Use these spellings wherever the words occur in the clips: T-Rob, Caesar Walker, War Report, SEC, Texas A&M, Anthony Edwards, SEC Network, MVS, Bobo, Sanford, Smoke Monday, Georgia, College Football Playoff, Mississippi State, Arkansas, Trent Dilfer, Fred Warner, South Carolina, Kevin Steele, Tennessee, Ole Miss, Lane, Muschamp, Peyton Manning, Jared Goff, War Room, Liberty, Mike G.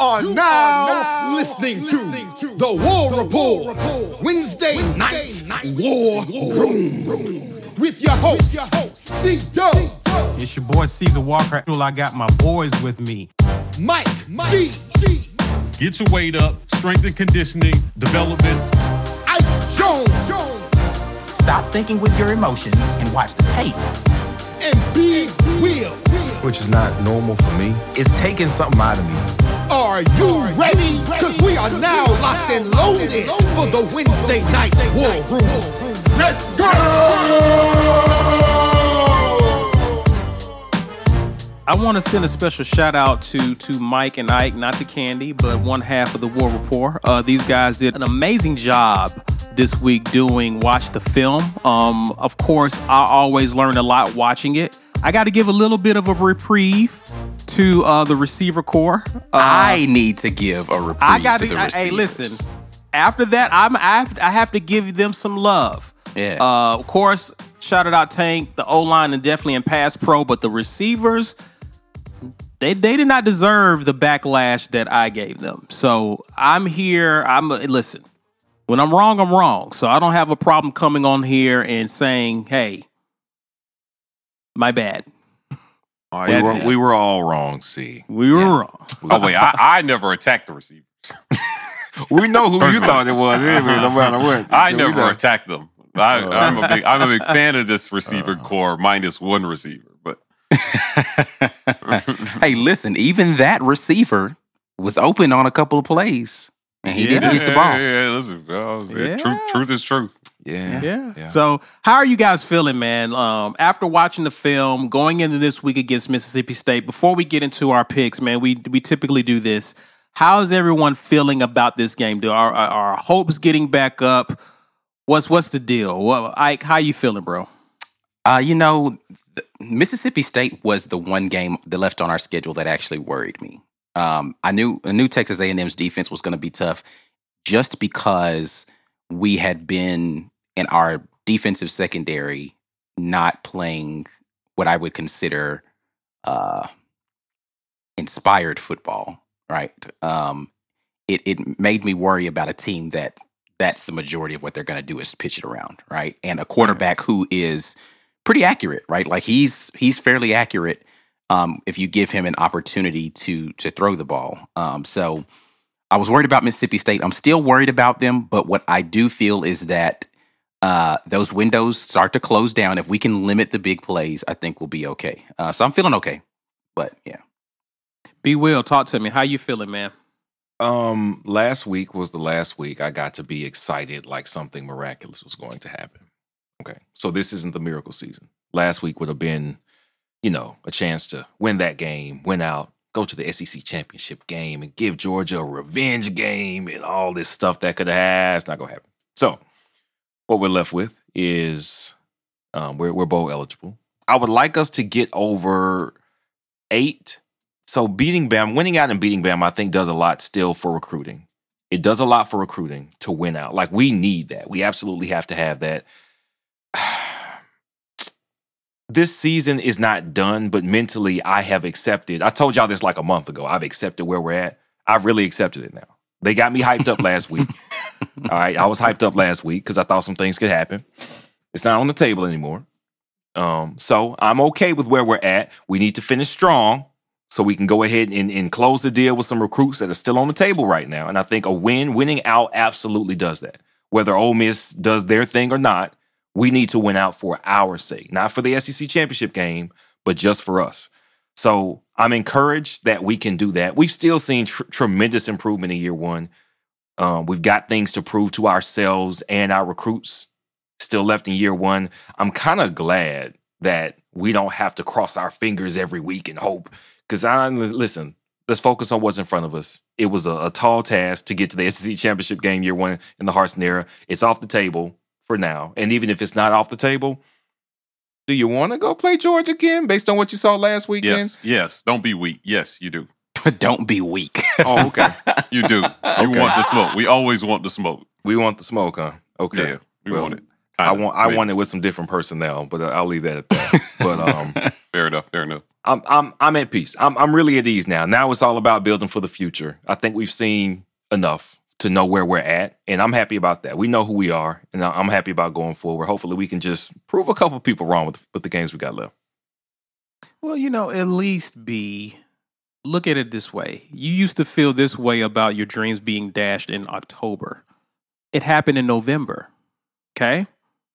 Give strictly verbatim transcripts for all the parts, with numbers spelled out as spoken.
are you now, are now listening, listening to, to the War the Report, Report. Wednesday, Wednesday night, night War, War Room. Room with your host, host C-Doe. It's your boy Caesar Walker. I got my boys with me. Mike G. Get your weight up, strength and conditioning, development. Ike Jones. Stop thinking with your emotions and watch the tape. And be real. Which is not normal for me. It's taking something out of me. Are you ready? Because we are now locked and loaded for the Wednesday night War Room. Let's go! I want to send a special shout out to to Mike and Ike, not to Candy, but one half of the War Report. Uh, these guys did an amazing job this week doing Watch the Film. Um, of course, I always learned a lot watching it. I got to give a little bit of a reprieve to uh, the receiver corps. Uh, I need to give a reprieve I gotta, to the receivers. I, hey, listen. After that, I'm I have, I have to give them some love. Yeah. Uh, of course, shout out Tank, the O-line, and definitely in pass pro, but the receivers. They they did not deserve the backlash that I gave them. So I'm here. I'm listen. When I'm wrong, I'm wrong. So I don't have a problem coming on here and saying, "Hey, my bad." All right, we, were, we were all wrong. See, we were yeah. wrong. Oh wait, I, I never attacked the receivers. We know who you thought it was. Anyway, no matter what. I so never attacked them. I, I'm a big I'm a big fan of this receiver uh, core minus one receiver. Hey, listen, even that receiver was open on a couple of plays and he yeah, didn't get the ball. Yeah, yeah listen, was, yeah. Truth, truth is truth. Yeah. yeah. Yeah. So, how are you guys feeling, man? Um, after watching the film, going into this week against Mississippi State, before we get into our picks, man, we we typically do this. How is everyone feeling about this game? Do our, our, our hopes getting back up? What's what's the deal? What, Ike, how you feeling, bro? Uh, you know, Mississippi State was the one game that left on our schedule that actually worried me. Um, I knew I knew Texas A and M's defense was going to be tough just because we had been in our defensive secondary not playing what I would consider uh, inspired football, right? Um, it, it made me worry about a team that that's the majority of what they're going to do is pitch it around, right? And a quarterback who is pretty accurate, right? Like he's he's fairly accurate um, if you give him an opportunity to to throw the ball. Um, so I was worried about Mississippi State. I'm still worried about them, but what I do feel is that uh, those windows start to close down. If we can limit the big plays, I think we'll be okay. Uh, so I'm feeling okay, but yeah. B. Will, talk to me. How you feeling, man? Um, last week was the last week I got to be excited like something miraculous was going to happen. Okay, so this isn't the miracle season. Last week would have been, you know, a chance to win that game, win out, go to the S E C Championship game and give Georgia a revenge game and all this stuff that could have happened. It's not going to happen. So what we're left with is um, we're, we're bowl eligible. I would like us to get over eight. So beating Bam, winning out and beating Bam, I think does a lot still for recruiting. It does a lot for recruiting to win out. Like we need that. We absolutely have to have that. This season is not done, but mentally I have accepted. I told y'all this like a month ago. I've accepted where we're at. I've really accepted it now. They got me hyped up last week. All right. I was hyped up last week because I thought some things could happen. It's not on the table anymore. Um, so I'm okay with where we're at. We need to finish strong so we can go ahead and, and close the deal with some recruits that are still on the table right now. And I think a win, winning out absolutely does that. Whether Ole Miss does their thing or not, we need to win out for our sake, not for the S E C championship game, but just for us. So I'm encouraged that we can do that. We've still seen tr- tremendous improvement in year one. Um, we've got things to prove to ourselves and our recruits still left in year one. I'm kind of glad that we don't have to cross our fingers every week and hope. Because I'm listen, let's focus on what's in front of us. It was a, a tall task to get to the S E C championship game year one in the Harsin era. It's off the table for now. And even if it's not off the table, do you want to go play Georgia again based on what you saw last weekend? Yes, yes. Don't be weak. Yes, you do. Don't be weak. Oh, okay. You do. You okay. want the smoke. We always want the smoke. We want the smoke, huh? Okay. Yeah, we well, want it. I, I want I, I mean, want it with some different personnel, but I'll leave that at that. But um, fair enough, fair enough. I'm I'm I'm at peace. I'm I'm really at ease now. Now it's all about building for the future. I think we've seen enough to know where we're at, and I'm happy about that. We know who we are, and I'm happy about going forward. Hopefully, we can just prove a couple people wrong with with the games we got left. Well, you know, at least be. Look at it this way. You used to feel this way about your dreams being dashed in October. It happened in November. Okay?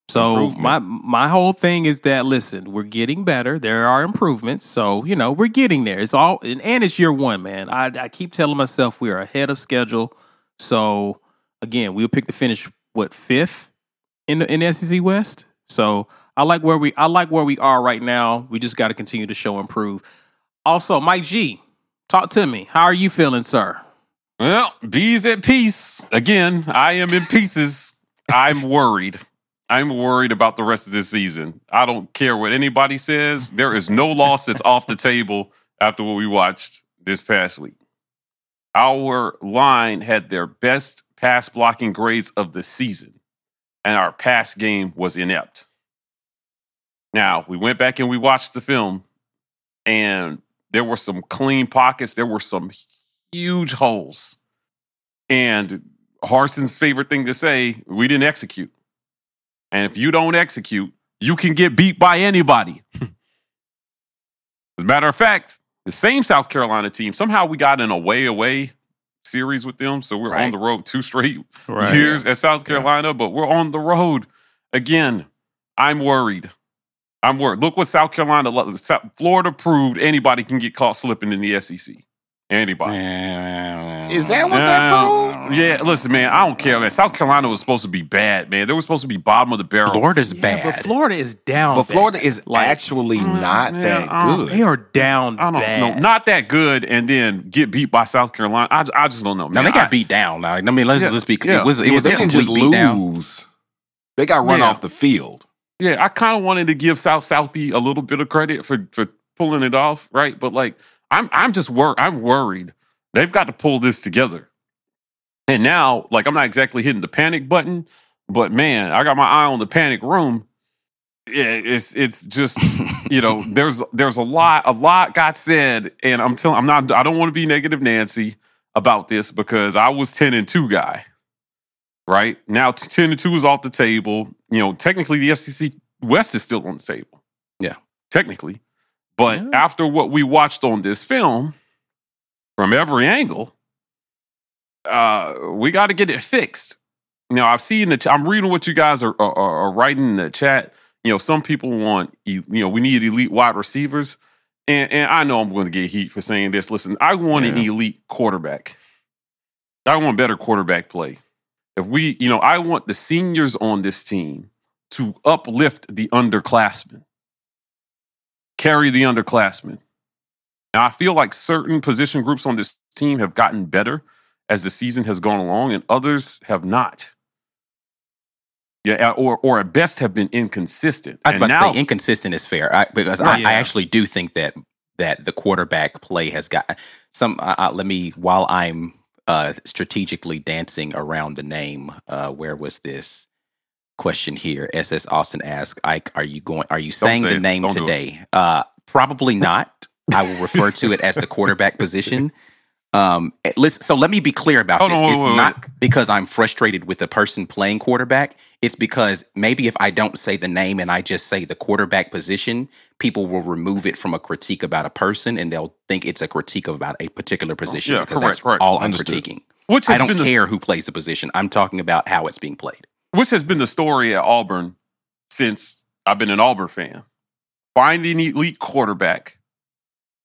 So my my whole thing is that, listen, we're getting better. There are improvements. So, you know, we're getting there. It's all, and, and it's year one, man. I, I keep telling myself we are ahead of schedule. So, again, we'll pick to finish, what, fifth in the, in the S E C West? So I like where we I like where we are right now. We just got to continue to show improve. Also, Mike G, talk to me. How are you feeling, sir? Well, B's at peace. Again, I am in pieces. I'm worried. I'm worried about the rest of this season. I don't care what anybody says. There is no loss that's off the table after what we watched this past week. Our line had their best pass blocking grades of the season, and our pass game was inept. Now, we went back and we watched the film, and there were some clean pockets. There were some huge holes. And Harson's favorite thing to say, we didn't execute. And if you don't execute, you can get beat by anybody. As a matter of fact, the same South Carolina team, somehow we got in a way-away series with them, so we're right. on the road two straight right. years yeah. at South Carolina, yeah. but we're on the road. Again, I'm worried. I'm worried. Look what South Carolina, Florida proved anybody can get caught slipping in the S E C. Anybody. Is that what that proved? Yeah, listen, man, I don't care, man. South Carolina was supposed to be bad, man. They were supposed to be bottom of the barrel. Florida's yeah, bad. But Florida is down But bad. Florida is like, actually not man, that good. They are down I don't bad. know. Not that good and then get beat by South Carolina. I, I just don't know. Man, now, they got I, beat down. Now. I mean, let's yeah, just be clear. Yeah. It was, it yeah, was they a can just lose. Down. They got run yeah. off the field. Yeah, I kind of wanted to give South Southby a little bit of credit for, for pulling it off, right? But like, I'm I'm just wor- I'm worried. They've got to pull this together. And now, like, I'm not exactly hitting the panic button, but man, I got my eye on the panic room. It's it's just, you know, there's there's a lot a lot got said, and I'm telling I'm not I don't want to be negative Nancy about this because I was ten and two guy. Right? Now ten and two is off the table. You know, technically the S E C West is still on the table. Yeah. Technically. But yeah. after what we watched on this film, from every angle, uh, we got to get it fixed. Now, I've seen the ch- I'm reading what you guys are, are, are writing in the chat. You know, some people want, you know, we need elite wide receivers. And, and I know I'm going to get heat for saying this. Listen, I want yeah. an elite quarterback. I want better quarterback play. If we, you know, I want the seniors on this team to uplift the underclassmen, carry the underclassmen. Now, I feel like certain position groups on this team have gotten better as the season has gone along, and others have not. Yeah, or or at best have been inconsistent. I was about and now, to say inconsistent is fair I, because right, I, yeah. I actually do think that that the quarterback play has got some. Uh, uh, let me while I'm. Uh, strategically dancing around the name. Uh, where was this question here? S S Austin asked, Ike, are you going? Are you saying say the it. name Don't today? Uh, probably not. I will refer to it as the quarterback position. Um, listen, so let me be clear about Hold this. On, it's wait, not wait. because I'm frustrated with the person playing quarterback. It's because maybe if I don't say the name and I just say the quarterback position, people will remove it from a critique about a person and they'll think it's a critique about a particular position. Yeah, because correct, that's right. all I'm Understood. critiquing. Which I don't care the, who plays the position. I'm talking about how it's being played. Which has been the story at Auburn since I've been an Auburn fan. Find an elite quarterback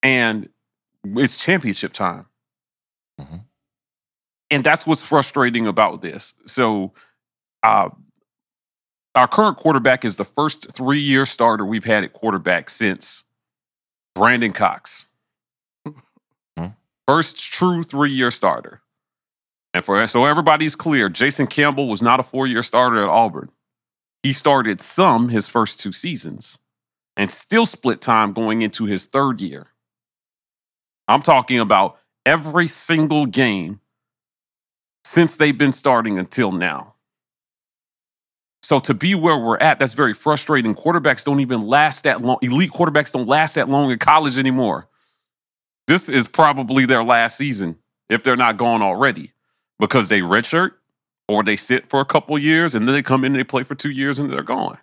and it's championship time. Mm-hmm. And that's what's frustrating about this. So uh, our current quarterback is the first three-year starter we've had at quarterback since Brandon Cox. Mm-hmm. First true three-year starter. And for so everybody's clear, Jason Campbell was not a four-year starter at Auburn. He started some his first two seasons and still split time going into his third year. I'm talking about every single game since they've been starting until now. So to be where we're at, that's very frustrating. Quarterbacks don't even last that long. Elite quarterbacks don't last that long in college anymore. This is probably their last season if they're not gone already, because they redshirt or they sit for a couple years and then they come in and they play for two years and they're gone.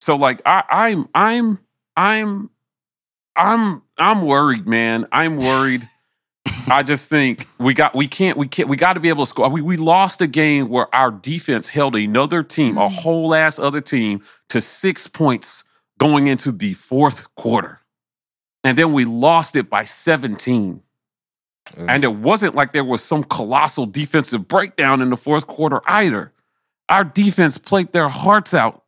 So like I, I'm, I'm, I'm, I'm, I'm worried, man. I'm worried. I just think we got, we can't, we can't, we got to be able to score. We, we lost a game where our defense held another team, a whole ass other team, to six points going into the fourth quarter. And then we lost it by seventeen. Mm. And it wasn't like there was some colossal defensive breakdown in the fourth quarter either. Our defense played their hearts out.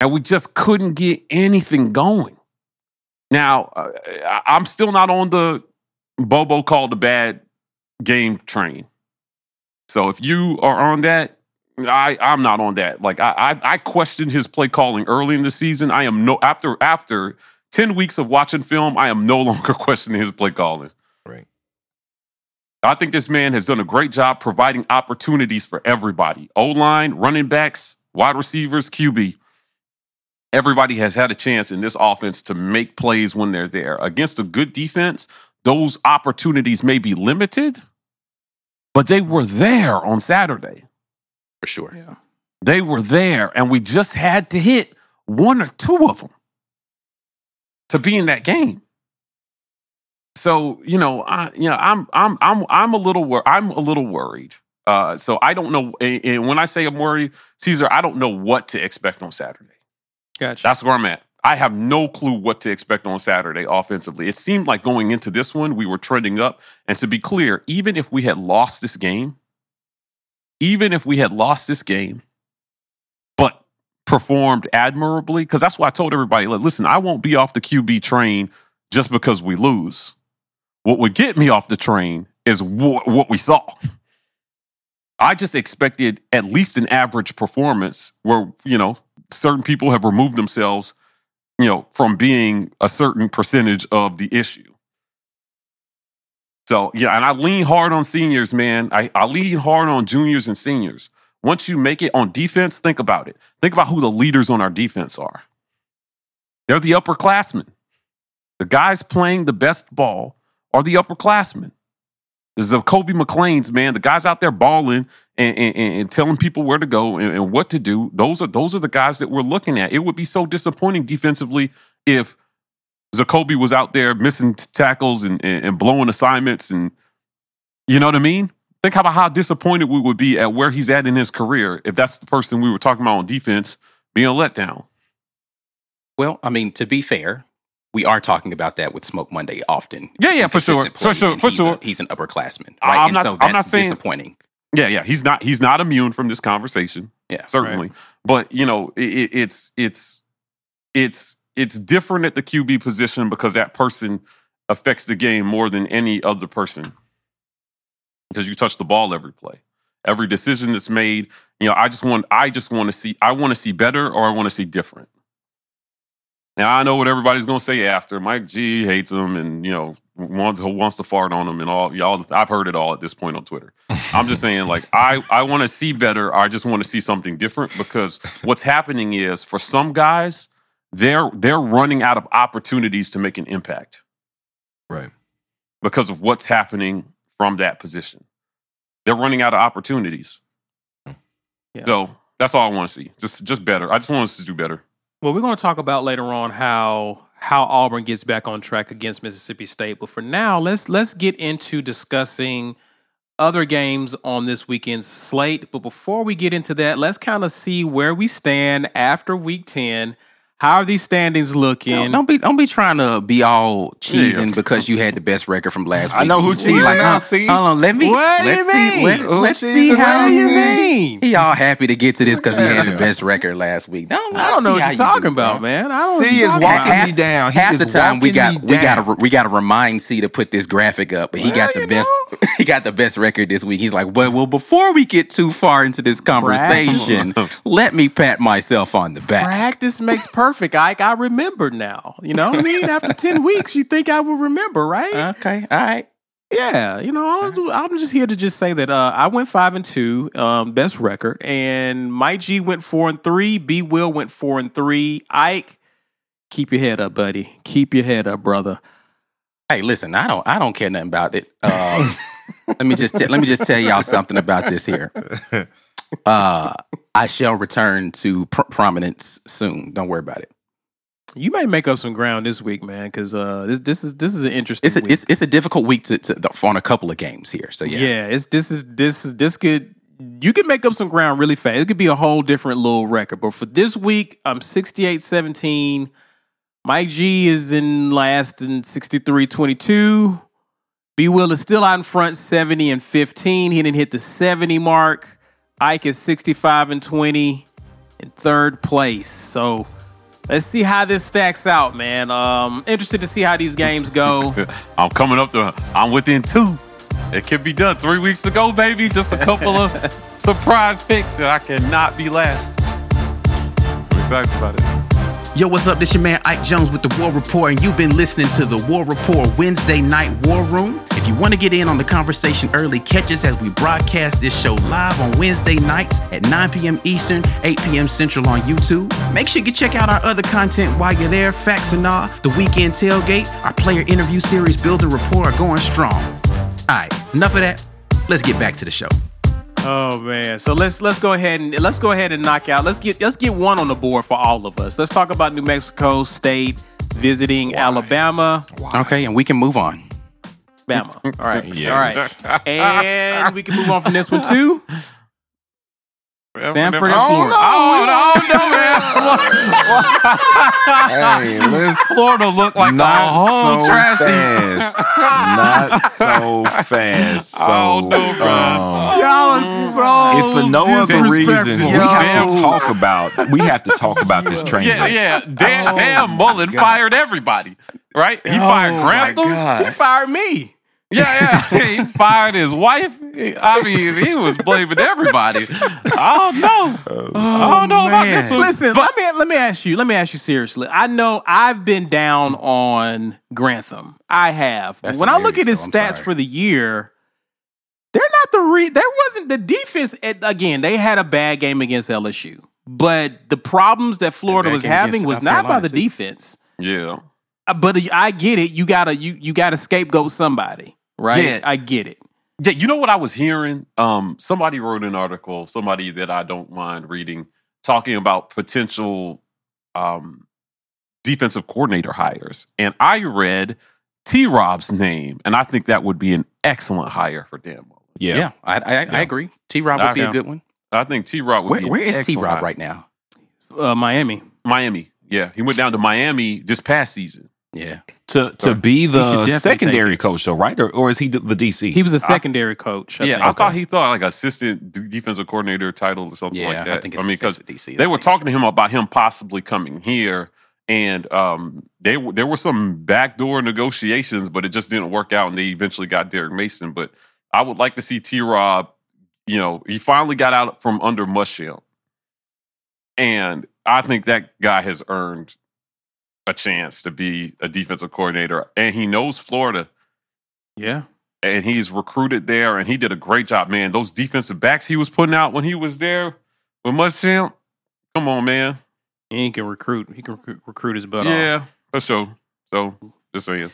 And we just couldn't get anything going. Now, uh, I'm still not on the Bobo called a bad game train. So if you are on that, I, I'm not on that. Like I, I I questioned his play calling early in the season. I am no after after ten weeks of watching film, I am no longer questioning his play calling. Right. I think this man has done a great job providing opportunities for everybody. O-line, running backs, wide receivers, Q B. Everybody has had a chance in this offense to make plays when they're there. Against a good defense, those opportunities may be limited, but they were there on Saturday. For sure. Yeah. They were there, and we just had to hit one or two of them to be in that game. So, you know, I you know, I'm I'm I'm I'm a little wor- I'm a little worried. Uh, so I don't know, and, and when I say I'm worried, Caesar, I don't know what to expect on Saturday. Gotcha. That's where I'm at. I have no clue what to expect on Saturday offensively. It seemed like going into this one, we were trending up. And to be clear, even if we had lost this game, even if we had lost this game, but performed admirably, because that's why I told everybody, listen, I won't be off the Q B train just because we lose. What would get me off the train is wh- what we saw. I just expected at least an average performance where, you know, certain people have removed themselves, you know, from being a certain percentage of the issue. So, yeah, and I lean hard on seniors, man. I, I lean hard on juniors and seniors. Once you make it on defense, think about it. Think about who the leaders on our defense are. They're the upperclassmen. The guys playing the best ball are the upperclassmen. This is the Kobe McLean's, man. The guys out there balling and, and, and telling people where to go and, and what to do. Those are those are the guys that we're looking at. It would be so disappointing defensively if Zacoby was out there missing tackles and, and, and blowing assignments. And you know what I mean? Think about how disappointed we would be at where he's at in his career if that's the person we were talking about on defense being a letdown. Well, I mean, to be fair, we are talking about that with Smoke Monday often. Yeah, yeah, for sure, for sure, for he's sure. A, he's an upperclassman, right? I'm and not, so that's I'm not saying, disappointing. Yeah, yeah, he's not. He's not immune from this conversation. Yeah, certainly. Right. But you know, it, it's it's it's it's different at the Q B position because that person affects the game more than any other person because you touch the ball every play, every decision that's made. You know, I just want, I just want to see, I want to see better, or I want to see different. Now, I know what everybody's going to say after. Mike G hates him and, you know, wants, wants to fart on him and all. Y'all, I've heard it all at this point on Twitter. I'm just saying, like, I, I want to see better. I just want to see something different because what's happening is for some guys, they're they're running out of opportunities to make an impact. Right. Because of what's happening from that position. They're running out of opportunities. Yeah. So that's all I want to see. Just, just better. I just want us to do better. Well, we're going to talk about later on how how Auburn gets back on track against Mississippi State. But for now, let's let's get into discussing other games on this weekend's slate. But before we get into that, let's kind of see where we stand after Week ten. How are these standings looking? Now, don't be don't be trying to be all cheesing yeah. because you had the best record from last week. I know who cheesing like, now, see? Hold on, let me, what let's do you see, mean? Let, let's see how you mean. He all happy to get to this because he had the best record last week. Don't, I, I don't know what you're talking you do, about, man. I don't C is walking half, me down. He half the time we got we got to we got to remind C to put this graphic up, but he well, got the best know? he got the best record this week. He's like, well, well, before we get too far into this conversation, let me pat myself on the back. Practice makes perfect. Perfect, Ike. I remember now. You know what I mean? After ten weeks, you think I will remember, right? Okay. All right. Yeah, you know, I'll, I'm just here to just say that uh, I went five and two, um, best record, and Mike G went four and three. B Will went four and three. Ike, keep your head up, buddy. Keep your head up, brother. Hey, listen, I don't, I don't care nothing about it. Um, let me just, t- let me just tell y'all something about this here. Uh, I shall return to pr- prominence soon. Don't worry about it. You might make up some ground this week, man, because uh, this this is this is an interesting. It's a, week. It's, it's a difficult week to, to, to on a couple of games here. So yeah, yeah. It's this is this is this could you could make up some ground really fast. It could be a whole different little record. But for this week, I'm sixty-eight seventeen. Mike G is in last in sixty-three twenty-two. B Will is still out in front, seventy and fifteen. He didn't hit the seventy mark. Ike is sixty-five and twenty in third place. So. Let's see how this stacks out, man. Um, interested to see how these games go. I'm coming up to, I'm within two. It could be done. Three weeks to go, baby. Just a couple of surprise picks, and I cannot be last. I'm excited about it. Yo, what's up? This your man Ike Jones with the War Report, and you've been listening to the War Report Wednesday Night War Room. If you want to get in on the conversation early, catch us as we broadcast this show live on Wednesday nights at nine p.m. Eastern, eight p.m. Central on YouTube. Make sure you check out our other content while you're there, Facts and All, The Weekend Tailgate, our player interview series, Build a Rapport, are going strong. All right, enough of that. Let's get back to the show. Oh man, so let's let's go ahead and let's go ahead and knock out. Let's get let's get one on the board for all of us. Let's talk about New Mexico State visiting Why? Alabama. Why? Okay, and we can move on. Alabama. All right. Yes. All right. And we can move on from this one, too. Well, Sanford and Florida. Oh, no, oh, no, man. What? What? Hey, listen, Florida looked like the whole so trashy. Fast. Not so fast. So, oh, no, bro. Um, Y'all are so If for no other reason, we have to talk about, we have to talk about this train. Yeah, yeah. Dan, oh, Dan Mullen God. fired everybody, right? He oh, fired Grantham. He fired me. Yeah, yeah. He fired his wife. I mean, he was blaming everybody. I don't know. Oh, I don't know man. about this one. Listen, but- let me let me ask you. Let me ask you seriously. I know I've been down on Grantham. I have. That's when I look at his though, stats sorry. for the year, they're not the re. There wasn't the defense. At, again, they had a bad game against L S U, but the problems that Florida was having was South not Carolina, by the too. defense. Yeah. But I get it. You gotta you you gotta scapegoat somebody. Right? Yeah. I get it. Yeah, you know what I was hearing? Um, somebody wrote an article, somebody that I don't mind reading, talking about potential um, defensive coordinator hires. And I read T-Rob's name, and I think that would be an excellent hire for Dan Mullen. Yeah, yeah, I, I, yeah. I agree. T-Rob would I, be a good one. I think T-Rob would where, be Where is T-Rob hire. right now? Uh, Miami. Miami, yeah. He went down to Miami this past season. Yeah, to to be the secondary coach, though, right? Or, or is he the, the D C? He was a secondary I, coach. I yeah, think. I okay. thought he thought like assistant defensive coordinator title or something yeah, like that. I think it's I mean, because D C. They were talking to him about him possibly coming here, and um, they there were some backdoor negotiations, but it just didn't work out, and they eventually got Derek Mason. But I would like to see T-Rob. You know, he finally got out from under Muschamp, and I think that guy has earned a chance to be a defensive coordinator, and he knows Florida. Yeah. And he's recruited there, and he did a great job, man. Those defensive backs he was putting out when he was there with Muschamp, come on, man. He can recruit. He can rec- recruit his butt yeah, off. Yeah, for sure. So, just saying.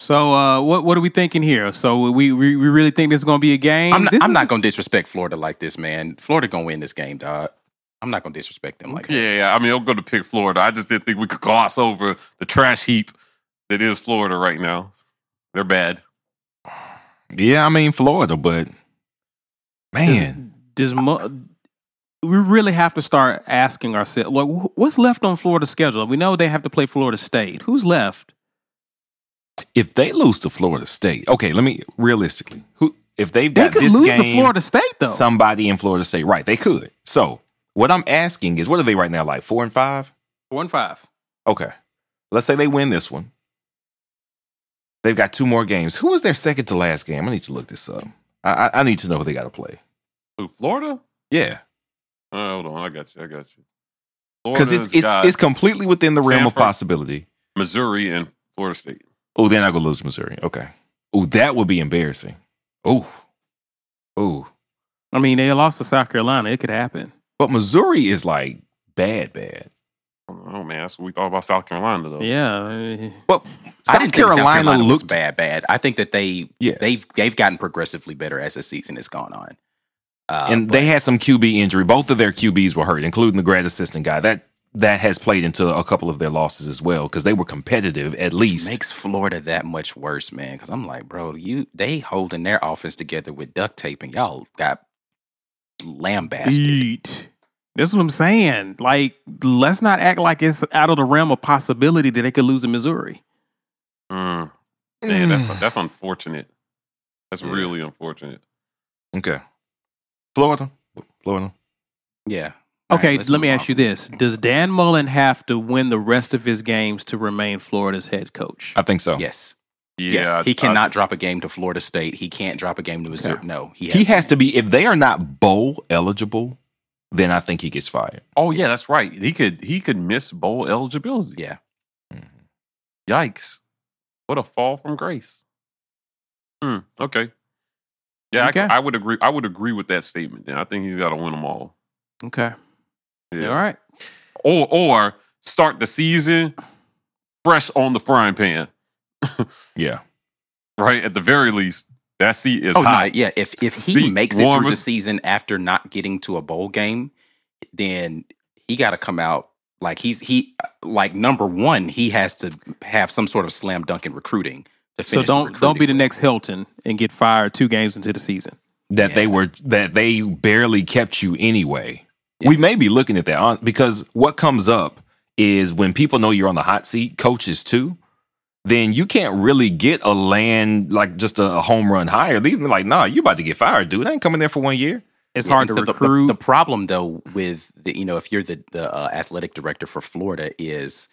So, uh, what what are we thinking here? So, we we, we really think this is going to be a game? I'm not, I'm not going to disrespect Florida like this, man. Florida going to win this game, dog. I'm not going to disrespect them like that. Yeah, yeah. I mean, I'm going to pick Florida. I just didn't think we could gloss over the trash heap that is Florida right now. They're bad. Yeah, I mean, Florida, but man. Does, does I, we really have to start asking ourselves, like, what's left on Florida's schedule? We know they have to play Florida State. Who's left? If they lose to Florida State, okay, let me, realistically, who if they've got they could this lose game, to Florida State, though. Somebody in Florida State, right, they could. So, what I'm asking is, what are they right now, like four and five? Four and five. Okay. Let's say they win this one. They've got two more games. Who was their second to last game? I need to look this up. I, I need to know who they got to play. Who, Florida? Yeah. Uh, hold on. I got you. I got you. Because it's it's, it's completely within the realm Sanford, of possibility. Missouri and Florida State. Oh, they're not going to lose Missouri. Okay. Oh, that would be embarrassing. Oh, oh. I mean, they lost to South Carolina. It could happen. But Missouri is like bad, bad. Oh man, that's what we thought about South Carolina though. Yeah, but I didn't think South Carolina looked bad, bad. I think that they yeah. they've they've gotten progressively better as the season has gone on. Uh, and but, they had some Q B injury. Both of their Q Bs were hurt, including the grad assistant guy. That that has played into a couple of their losses as well because they were competitive at least. Which makes Florida that much worse, man. Because I'm like, bro, you they holding their offense together with duct tape, and y'all got lambasted. Eat. That's what I'm saying. Like, let's not act like it's out of the realm of possibility that they could lose in Missouri. Mm. Man, that's that's unfortunate. That's yeah. really unfortunate. Okay. Florida. Florida. Yeah. Okay, right, let me ask you this. Does Dan Mullen have to win the rest of his games to remain Florida's head coach? I think so. Yes. Yeah, yes. He cannot I, drop a game to Florida State. He can't drop a game to Missouri. Okay. No. He has, he has to be, if they are not bowl eligible, then I think he gets fired. Oh yeah, that's right. He could he could miss bowl eligibility. Yeah. Mm-hmm. Yikes! What a fall from grace. Mm, okay. Yeah, okay. I, I would agree. I would agree with that statement. Then I think he's got to win them all. Okay. Yeah. All right. Or or start the season fresh on the frying pan. Yeah. Right. At the very least. That seat is oh, hot. No, yeah, if if he seat makes it warmers. through the season after not getting to a bowl game, then he got to come out like he's he like number one. He has to have some sort of slam dunk in recruiting. To finish so don't the don't be the next Hilton and get fired two games into the season that yeah. they were that they barely kept you anyway. Yeah. We may be looking at that because what comes up is when people know you're on the hot seat, coaches too. Then you can't really get a land like just a home run hire. They're like, nah, you about to get fired, dude. I ain't coming there for one year. It's yeah, hard to so recruit. The, the, the problem, though, with the, you know, if you're the the uh, athletic director for Florida, is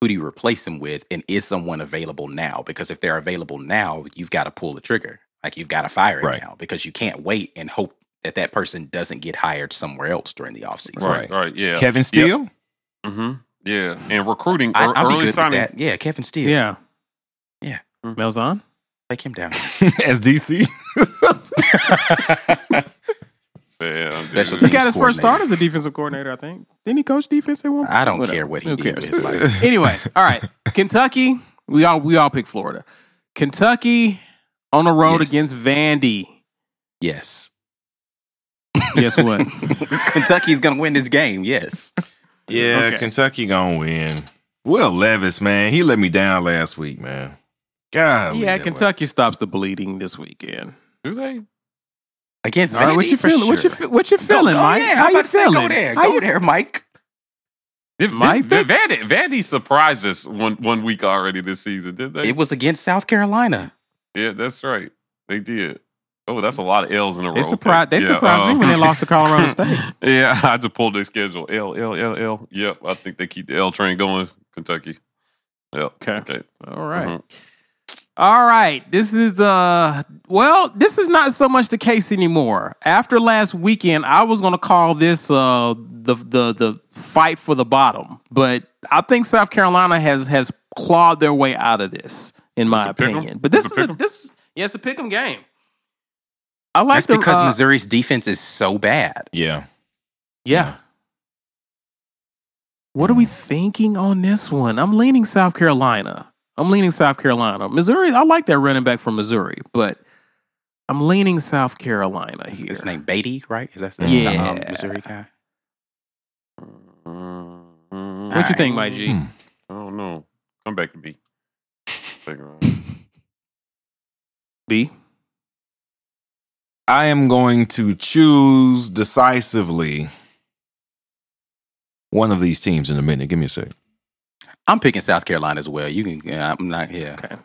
who do you replace him with, and is someone available now? Because if they're available now, you've got to pull the trigger. Like you've got to fire him right. now because you can't wait and hope that that person doesn't get hired somewhere else during the offseason. Right, right, right, yeah. Kevin Steele. Yep. Mm-hmm. Yeah, and recruiting I, I'll early be good signing. With that. Yeah, Kevin Steele. Yeah, yeah. Mm-hmm. Melzon, take him down as D C. He got his first start as a defensive coordinator. I think didn't he coach defense at one point? I don't what care up? what he Who did. Cares? Like. Anyway, all right. Kentucky, we all we all pick Florida. Kentucky on the road yes. against Vandy. Yes. Guess what? Kentucky's gonna win this game. Yes. Yeah, okay. Kentucky gonna win. Will Levis, man, he let me down last week, man. God, yeah, Kentucky way. stops the bleeding this weekend. Do they? Against Vandy, right, what you feeling? Sure. What you what you feeling, go, go Mike? There. How you feeling? Go there, go you... there, Mike. Did, Mike, did, did Vandy, Vandy surprised us one one week already this season, did they? It was against South Carolina. Yeah, that's right. They did. Oh, that's a lot of L's in a row. They surprised, they yeah, surprised uh, me when they lost to Colorado State. Yeah, I just pulled their schedule. L, L, L, L. Yep, I think they keep the L train going. Kentucky. Yep. Okay. okay. All right. Mm-hmm. All right. This is, uh, well, this is not so much the case anymore. After last weekend, I was going to call this uh, the, the the fight for the bottom. But I think South Carolina has has clawed their way out of this, in my opinion. But this is a, this, yeah, it's a pick'em game. I like That's the, because uh, Missouri's defense is so bad. Yeah. Yeah. What are we thinking on this one? I'm leaning South Carolina. I'm leaning South Carolina. Missouri, I like that running back from Missouri, but I'm leaning South Carolina here. It's named Beatty, right? Is that the yeah. um, Missouri guy? What right. you think, Mike G? I don't know. Come back to B. B? I am going to choose decisively one of these teams in a minute. Give me a sec. I'm picking South Carolina as well. You can. Yeah, I'm not here. Yeah. Okay.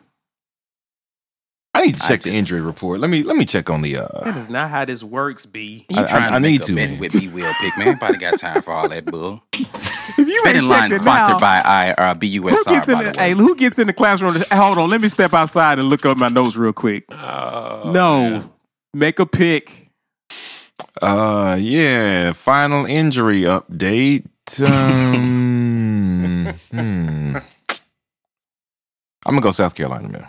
I need to check just, the injury report. Let me let me check on the. Uh, that is not how this works, B. I, I, to I need to. Man. With me, will pick man. Everybody got time for all that bull. If you ain't line sponsored now, by I, uh, B U S R, by the, the way. Hey, who gets in the classroom? Hold on. Let me step outside and look up my notes real quick. Oh, no. Man. Make a pick. Uh, yeah. Final injury update. Um, hmm. I'm gonna go South Carolina, man.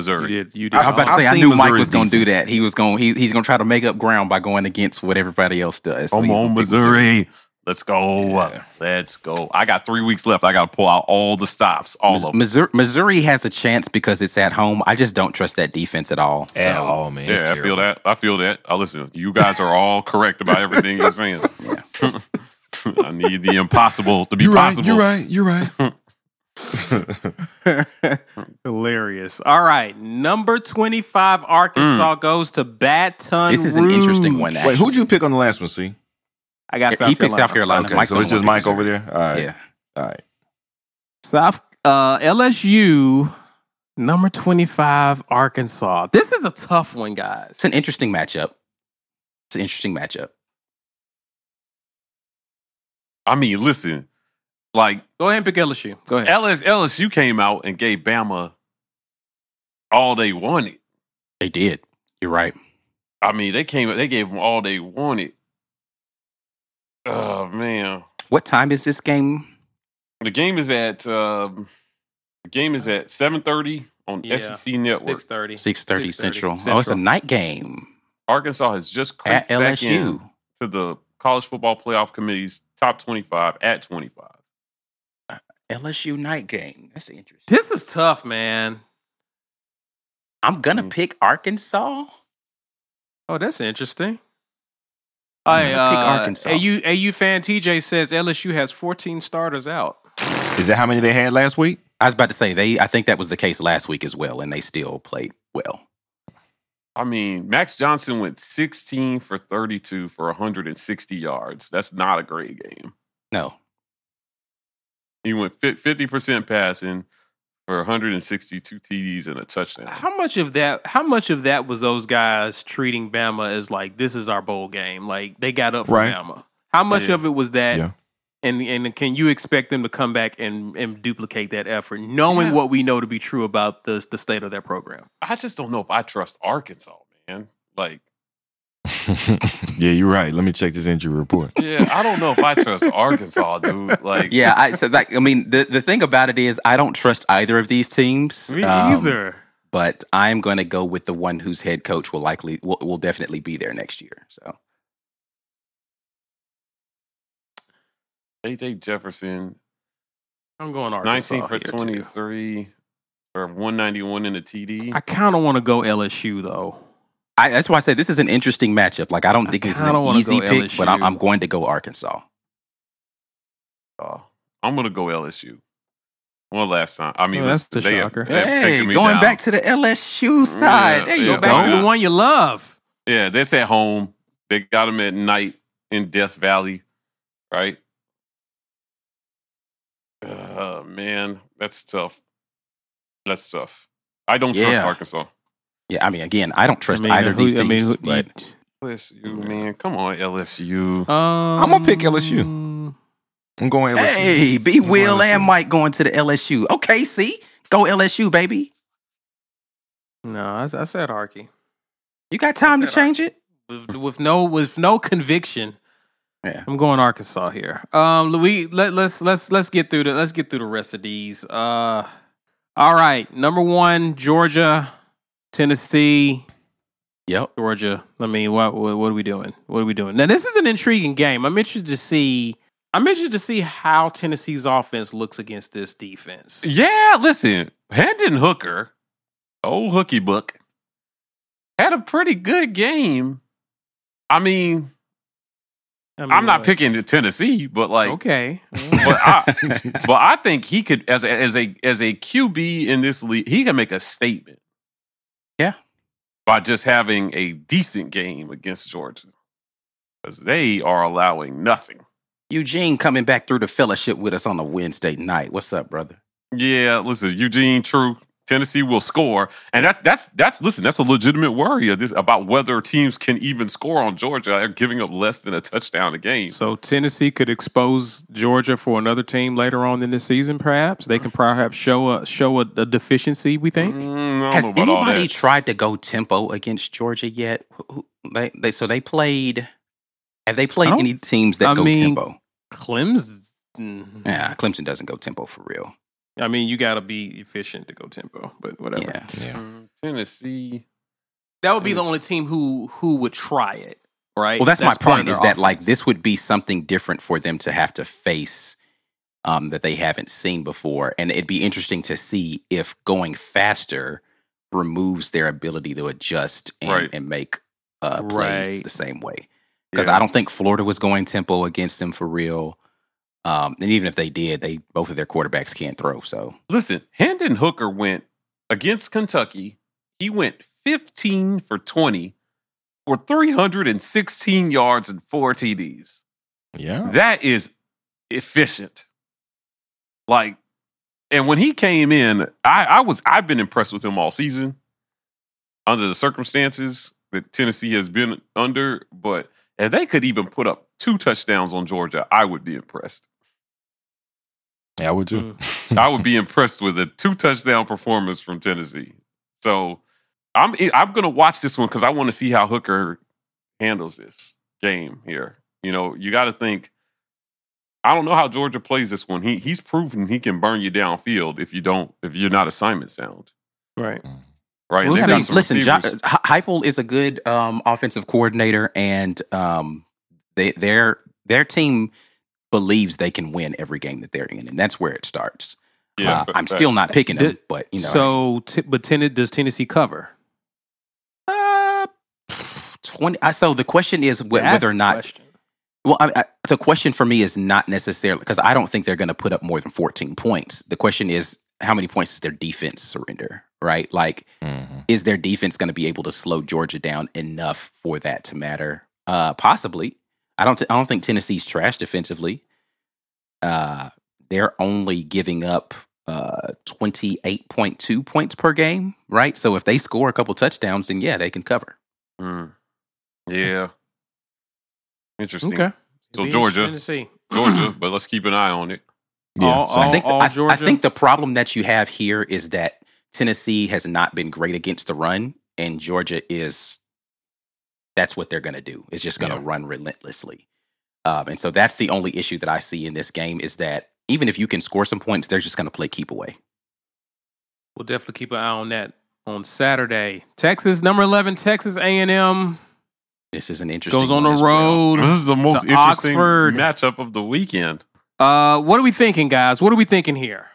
Missouri. You did. You did. I was about to say, I knew Mike was going to do that. He was going. He, he's going to try to make up ground by going against what everybody else does. Come on, Missouri. Let's go. Yeah. Let's go. I got three weeks left. I got to pull out all the stops, all of them. Missouri, Missouri has a chance because it's at home. I just don't trust that defense at all. So. At all, man. Yeah, I feel that. I feel that. I listen, you guys are all correct about everything you're saying. Yeah. I need the impossible to be you're right, possible. You're right. You're right. Hilarious. All right. Number twenty-five, Arkansas mm. goes to Baton Rouge. This is an interesting one. Actually. Wait, who'd you pick on the last one, C? I got South Carolina. He picked South Carolina. Okay, so it's just Mike over there? All right. Yeah. All right. South uh, L S U, number twenty-five, Arkansas. This is a tough one, guys. It's an interesting matchup. It's an interesting matchup. I mean, listen, like... Go ahead and pick L S U. Go ahead. L S U came out and gave Bama all they wanted. They did. You're right. I mean, they came. They gave them all they wanted. Oh, man. What time is this game? The game is at uh, the game is at seven thirty on yeah. S E C Network. six thirty six thirty Central. Central. Oh, it's a night game. Arkansas has just crept back in to the College Football Playoff Committee's top twenty-five at twenty-five. Uh, L S U night game. That's interesting. This is tough, man. I'm going to mm. pick Arkansas. Oh, that's interesting. I uh, pick Arkansas. A U, A U fan T J says L S U has fourteen starters out. Is that how many they had last week? I was about to say, they. I think that was the case last week as well, and they still played well. I mean, Max Johnson went sixteen for thirty-two for one hundred sixty yards. That's not a great game. No. He went fifty percent passing for one hundred sixty-two T Ds and a touchdown. How much of that? How much of that was those guys treating Bama as like this is our bowl game? Like they got up for right. Bama. How much yeah. of it was that? Yeah. And and can you expect them to come back and, and duplicate that effort, knowing yeah. what we know to be true about the the state of their program? I just don't know if I trust Arkansas, man. Like, yeah, you're right. Let me check this injury report. Yeah, I don't know if I trust Arkansas, dude. Like, yeah, I so like I mean the, the thing about it is I don't trust either of these teams. Me um, either. But I'm going to go with the one whose head coach will likely will, will definitely be there next year. So A J Jefferson. I'm going Arkansas. nineteen for twenty-three too. Or one ninety-one in a T D. I kind of want to go L S U though. I, that's why I said this is an interesting matchup. Like I don't think I this is an easy pick, L S U. But I'm, I'm going to go Arkansas. Uh, I'm going to go L S U. One last time. I mean, oh, that's the shocker. Have, hey, going down. Back to the L S U side. Yeah, there you yeah, go. Back don't. to the one you love. Yeah, that's at home. They got them at night in Death Valley, right? Uh, man, that's tough. That's tough. I don't yeah. trust Arkansas. Yeah, I mean, again, I don't trust I mean, either of these teams. I mean, who, but L S U, man, come on, L S U. Um, I'm gonna pick L S U. I'm going L S U. Hey, B. I'm Will and Mike going to the L S U. Okay, see, go L S U, baby. No, I, I said Arky. You got time to change Arky. It with, with no with no conviction. Yeah, I'm going Arkansas here. Um, Louis, let, let's let's let's get through the let's get through the rest of these. Uh, all right, number one, Georgia. Tennessee, yep. Georgia. I mean, what, what what are we doing? What are we doing? Now, this is an intriguing game. I'm interested to see. I'm interested to see how Tennessee's offense looks against this defense. Yeah, listen, Hendon Hooker, old Hooky Book, had a pretty good game. I mean, I mean I'm not like, picking the Tennessee, but like, okay, but I, but I think he could as a, as a as a Q B in this league, he can make a statement. Yeah, by just having a decent game against Georgia, because they are allowing nothing. Eugene coming back through the fellowship with us on a Wednesday night. What's up, brother? Yeah, listen, Eugene. True, Tennessee will score, and that, that's that's listen, that's a legitimate worry of this, about whether teams can even score on Georgia. They're giving up less than a touchdown a game. So Tennessee could expose Georgia for another team later on in the season. Perhaps they can perhaps show a show a, a deficiency. We think. Mm. Has anybody tried to go tempo against Georgia yet? Who, they, they, so they played. Have they played any teams that I go mean, tempo? Clemson. Yeah, Clemson doesn't go tempo for real. I mean, you got to be efficient to go tempo, but whatever. Yeah. Yeah. Tennessee. That would be Tennessee. The only team who who would try it, right? Well, that's, that's my point, is that, offense. Like, this would be something different for them to have to face um, that they haven't seen before. And it'd be interesting to see if going faster removes their ability to adjust and, right. and make uh, plays right. the same way. Because yeah. I don't think Florida was going tempo against them for real. Um, and even if they did, they both of their quarterbacks can't throw. So listen, Hendon Hooker went against Kentucky. He went fifteen for twenty for three hundred sixteen yards and four T Ds. Yeah. That is efficient. Like, and when he came in, I, I was, I've been impressed with him all season under the circumstances that Tennessee has been under. But if they could even put up two touchdowns on Georgia, I would be impressed. Yeah, I would too. I would be impressed with a two-touchdown performance from Tennessee. So I'm I'm going to watch this one because I want to see how Hooker handles this game here. You know, you got to think, I don't know how Georgia plays this one. He He's proven he can burn you downfield if you don't, if you're not assignment sound. Right. Mm. Right. Well, I mean, listen, John, Heupel is a good um, offensive coordinator, and um, they, their their team believes they can win every game that they're in, and that's where it starts. Yeah, uh, I'm fact. still not picking them, but you know. So, t- but ten- does Tennessee cover? Uh, twenty. I, so the question is whether that's or not. Question. Well, I, I, the question for me is not necessarily because I don't think they're going to put up more than fourteen points. The question is, how many points does their defense surrender? Right? Like, mm-hmm. is their defense going to be able to slow Georgia down enough for that to matter? Uh, possibly. I don't. T- I don't think Tennessee's trash defensively. Uh, they're only giving up uh, twenty-eight point two points per game, right? So if they score a couple touchdowns, then yeah, they can cover. Mm. Yeah. Interesting. Okay. So Georgia, Tennessee, Georgia, but let's keep an eye on it. Yeah. All, so all, I think. The, I, I think the problem that you have here is that Tennessee has not been great against the run, and Georgia is, that's what they're going to do. It's just going to yeah. run relentlessly. Um, and so that's the only issue that I see in this game, is that even if you can score some points, they're just going to play keep away. We'll definitely keep an eye on that on Saturday. Texas, number eleven, Texas A and M. This is an interesting Goes on the road. Well. This is the most interesting Oxford. matchup of the weekend. Uh, what are we thinking, guys? What are we thinking here?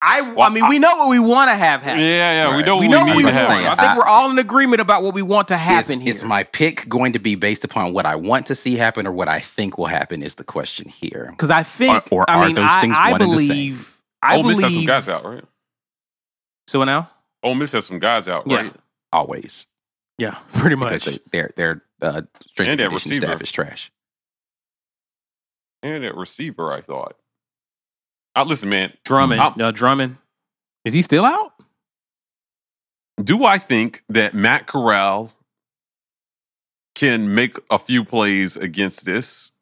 I, well, I mean, we know what we want to have happen. Yeah, yeah, right. we know what we, we, know what we want to happen. I think I, we're all in agreement about what we want to happen is, here. Is my pick going to be based upon what I want to see happen or what I think will happen is the question here. Because I think, or, or I are mean, those I, things I one believe, the same? I Ole believe. Ole Miss has some guys out, right? So now? Ole Miss has some guys out, right? Yeah. Always. Yeah, pretty much. Because their their uh, strength and condition staff is trash. And at receiver, I thought. Uh, listen, man. Drummond. Uh, Drummond. Is he still out? Do I think that Matt Corral can make a few plays against this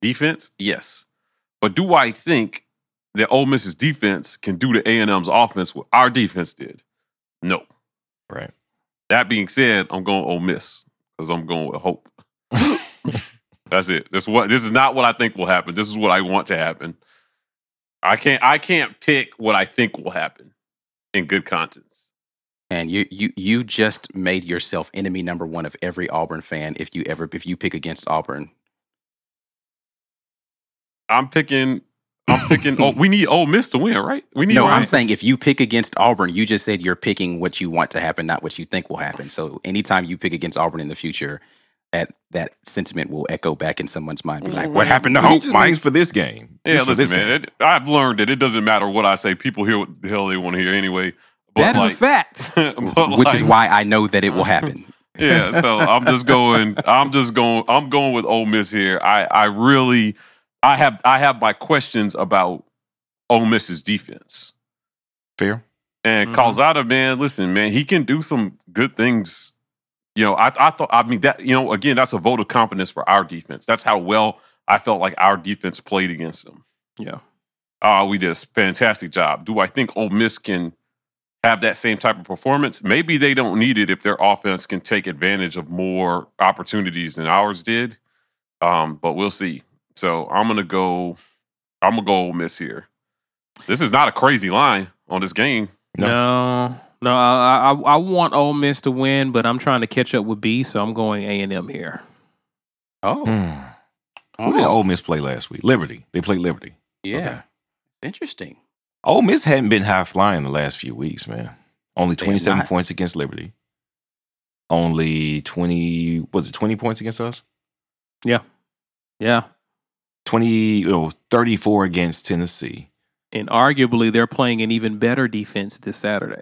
defense? Yes. But do I think that Ole Miss's defense can do to A and M's offense what our defense did? No. Right. That being said, I'm going Ole Miss because I'm going with hope. That's it. That's what. This is not what I think will happen. This is what I want to happen. I can't. I can't pick what I think will happen in good conscience. And you, you, you just made yourself enemy number one of every Auburn fan. If you ever, if you pick against Auburn, I'm picking. I'm picking. oh, we need Ole Miss to win, right? We need. No, Ryan. I'm saying if you pick against Auburn, you just said you're picking what you want to happen, not what you think will happen. So anytime you pick against Auburn in the future, that that sentiment will echo back in someone's mind. Be like, what happened to hope, just Mike? Means for this game. Yeah, just listen, man. It, I've learned that it doesn't matter what I say. People hear what the hell they want to hear anyway. But that like, is a fact. but Which like, is why I know that it will happen. yeah, so I'm just going. I'm just going. I'm going with Ole Miss here. I, I really, I have, I have my questions about Ole Miss's defense. Fair. And mm-hmm. Calzada, man, listen, man, he can do some good things. You know, I, I thought, I mean, that, you know, again, that's a vote of confidence for our defense. That's how well I felt like our defense played against them. Yeah. Uh, we did a fantastic job. Do I think Ole Miss can have that same type of performance? Maybe they don't need it if their offense can take advantage of more opportunities than ours did. Um, but we'll see. So I'm going to go, I'm going to go Ole Miss here. This is not a crazy line on this game. No. no. No, I, I I want Ole Miss to win, but I'm trying to catch up with B, so I'm going A and M here. Oh. Mm. oh. Who did Ole Miss play last week? Liberty. They played Liberty. Yeah. Okay. Interesting. Ole Miss hadn't been high-flying the last few weeks, man. Only twenty-seven points against Liberty. Only twenty, was it twenty points against us? Yeah. Yeah. twenty, oh, thirty-four against Tennessee. And arguably, they're playing an even better defense this Saturday.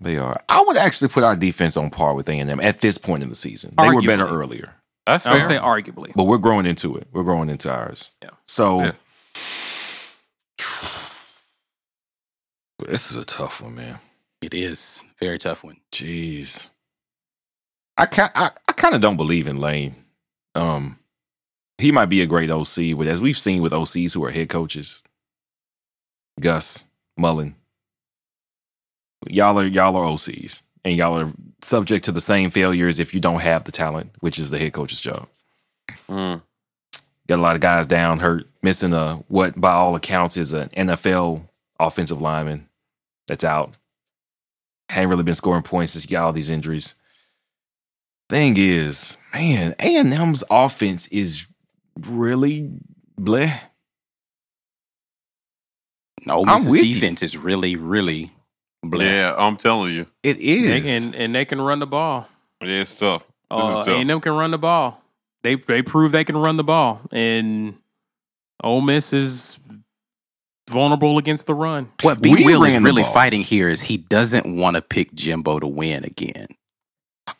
They are. I would actually put our defense on par with A and M at this point in the season. Arguably. They were better earlier. That's fair. I would say arguably. But we're growing into it. We're growing into ours. Yeah. So, yeah. This is a tough one, man. It is. Very tough one. Jeez. I ca- I, I kind of don't believe in Lane. Um, he might be a great O C, but as we've seen with O Cs who are head coaches, Gus, Mullen, y'all are y'all are O Cs, and y'all are subject to the same failures if you don't have the talent, which is the head coach's job. Mm. Got a lot of guys down, hurt, missing a what by all accounts is an N F L offensive lineman that's out. Hadn't really been scoring points since you got all these injuries. Thing is, man, A and M's offense is really bleh. No, Miss's defense you. is really, really bleh. Yeah, I'm telling you. It is. They can, and they can run the ball. Yeah, it's tough. Uh, tough. A and M can run the ball. They they prove they can run the ball. And Ole Miss is vulnerable against the run. What B. Will is really fighting here is he doesn't want to pick Jimbo to win again.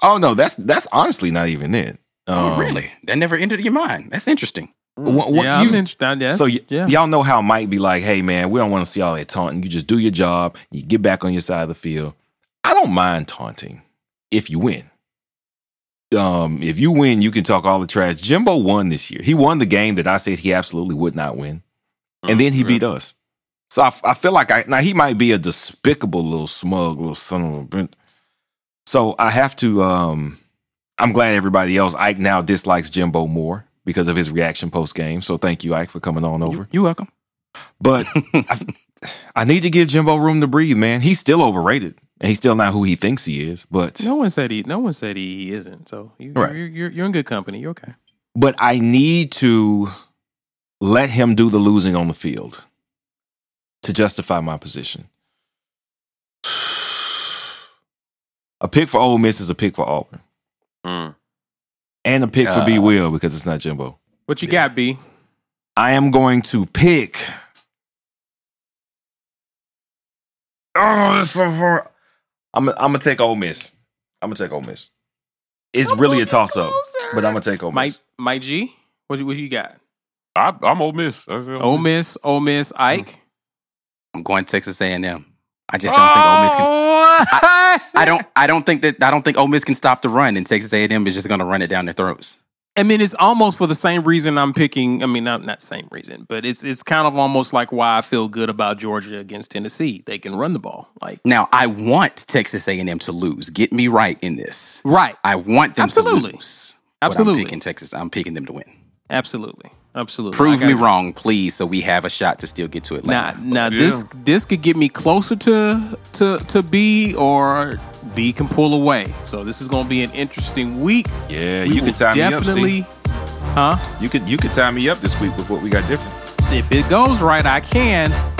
Oh, no, that's that's honestly not even it. Um, oh, really? That never entered your mind. That's interesting. What, what, yeah, you, I'm interested, yes. So y- yeah. y'all know how Mike be like, hey, man, we don't want to see all that taunting. You just do your job. You get back on your side of the field. I don't mind taunting if you win. Um, if you win, you can talk all the trash. Jimbo won this year. He won the game that I said he absolutely would not win. And oh, then he really? beat us. So I, I feel like I now he might be a despicable little smug little son of a bitch. So I have to, um, I'm glad everybody else, Ike now dislikes Jimbo more because of his reaction post-game. So thank you, Ike, for coming on over. You're welcome. But I, I need to give Jimbo room to breathe, man. He's still overrated, and he's still not who he thinks he is. But no one said he No one said he isn't. So you, right. you're, you're, you're in good company. You're okay. But I need to let him do the losing on the field to justify my position. A pick for Ole Miss is a pick for Auburn. Mm. And a pick uh, for B. Will because it's not Jimbo. What you yeah. got, B? I am going to pick. Oh, that's so hard. I'm, I'm going to take Ole Miss. I'm going to take Ole Miss. It's I'm really a toss-up, but I'm going to take Ole Miss. My, my G, what, what you got? I, I'm Ole Miss. Ole, Ole Miss, Ole Miss, Ike. I'm going Texas A and M. I just don't oh! think Ole Miss can. I, I don't. I don't think that. I don't think Ole Miss can stop the run, and Texas A and M is just going to run it down their throats. I mean, it's almost for the same reason I'm picking. I mean, not not same reason, but it's it's kind of almost like why I feel good about Georgia against Tennessee. They can run the ball. Like now, I want Texas A and M to lose. Get me right in this. Right. I want them Absolutely. to lose. Absolutely. But I'm picking Texas. I'm picking them to win. Absolutely. Absolutely. Prove me you. wrong, please, so we have a shot to still get to Atlanta. Now, now yeah. this this could get me closer to to to B, or B can pull away. So this is going to be an interesting week. Yeah, we you could tie definitely, me up. Definitely, huh? You could you could tie me up this week with what we got different. If it goes right, I can.